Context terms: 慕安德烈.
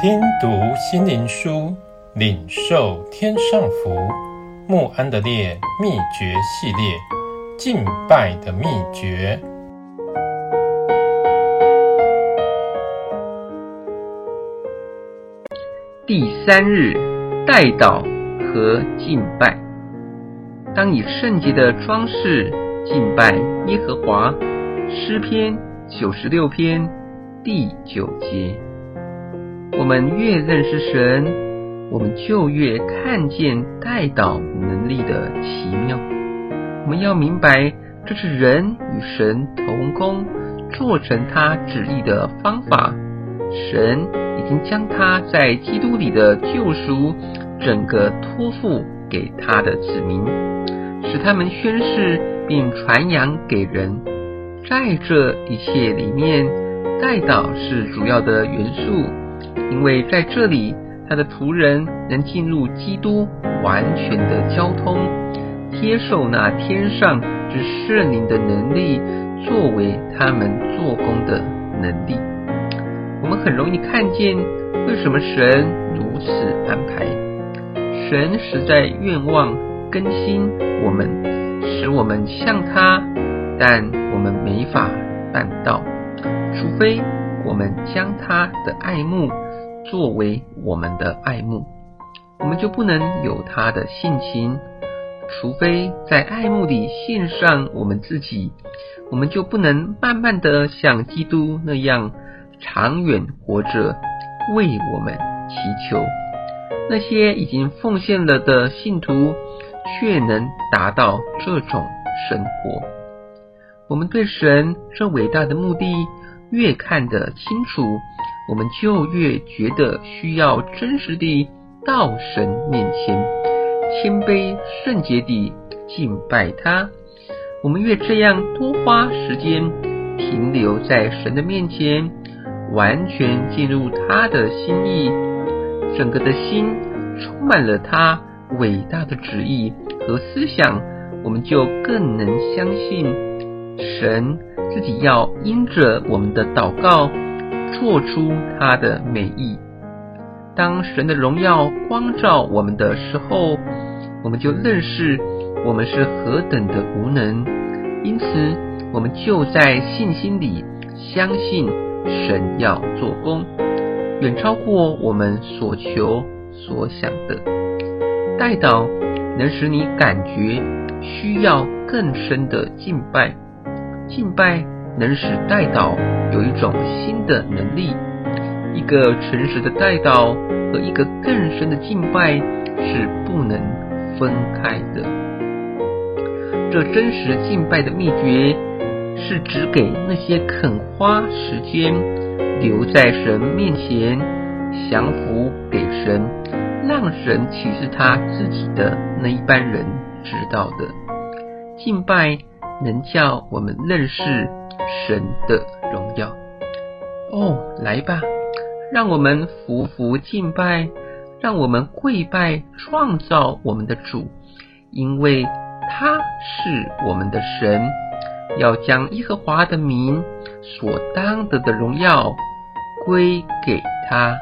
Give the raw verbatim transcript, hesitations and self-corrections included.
听读心灵书，领受天上福。慕安德烈秘诀系列，敬拜的秘诀。第三日，代祷和敬拜。当以圣洁的装饰敬拜耶和华。诗篇九十六篇第九节。我们越认识神，我们就越看见代祷能力的奇妙。我们要明白，这是人与神同工做成他旨意的方法。神已经将他在基督里的救赎整个托付给他的子民，使他们宣示并传扬给人。在这一切里面，代祷是主要的元素，因为在这里，他的仆人能进入基督完全的交通，接受那天上之圣灵的能力，作为他们做工的能力。我们很容易看见为什么神如此安排。神实在愿望更新我们，使我们像他，但我们没法办到，除非我们将他的爱慕作为我们的爱慕，我们就不能有他的性情；除非在爱慕里献上我们自己，我们就不能慢慢的像基督那样长远活着，为我们祈求。那些已经奉献了的信徒，却能达到这种生活。我们对神这伟大的目的越看得清楚，我们就越觉得需要真实地到神面前，谦卑圣洁地敬拜他。我们越这样多花时间停留在神的面前，完全进入他的心意，整个的心充满了他伟大的旨意和思想，我们就更能相信神自己要因着我们的祷告做出他的美意。当神的荣耀光照我们的时候，我们就认识我们是何等的无能，因此我们就在信心里相信神要做工，远超过我们所求所想的。代祷能使你感觉需要更深的敬拜，敬拜能使代祷有一种新的能力。一个诚实的代祷和一个更深的敬拜是不能分开的。这真实敬拜的秘诀是指给那些肯花时间留在神面前，降服给神，让神启示他自己的那一般人知道的。敬拜能叫我们认识神的荣耀。哦，来吧，让我们匍匐敬拜，让我们跪拜创造我们的主，因为他是我们的神，要将耶和华的名所当得的荣耀归给他。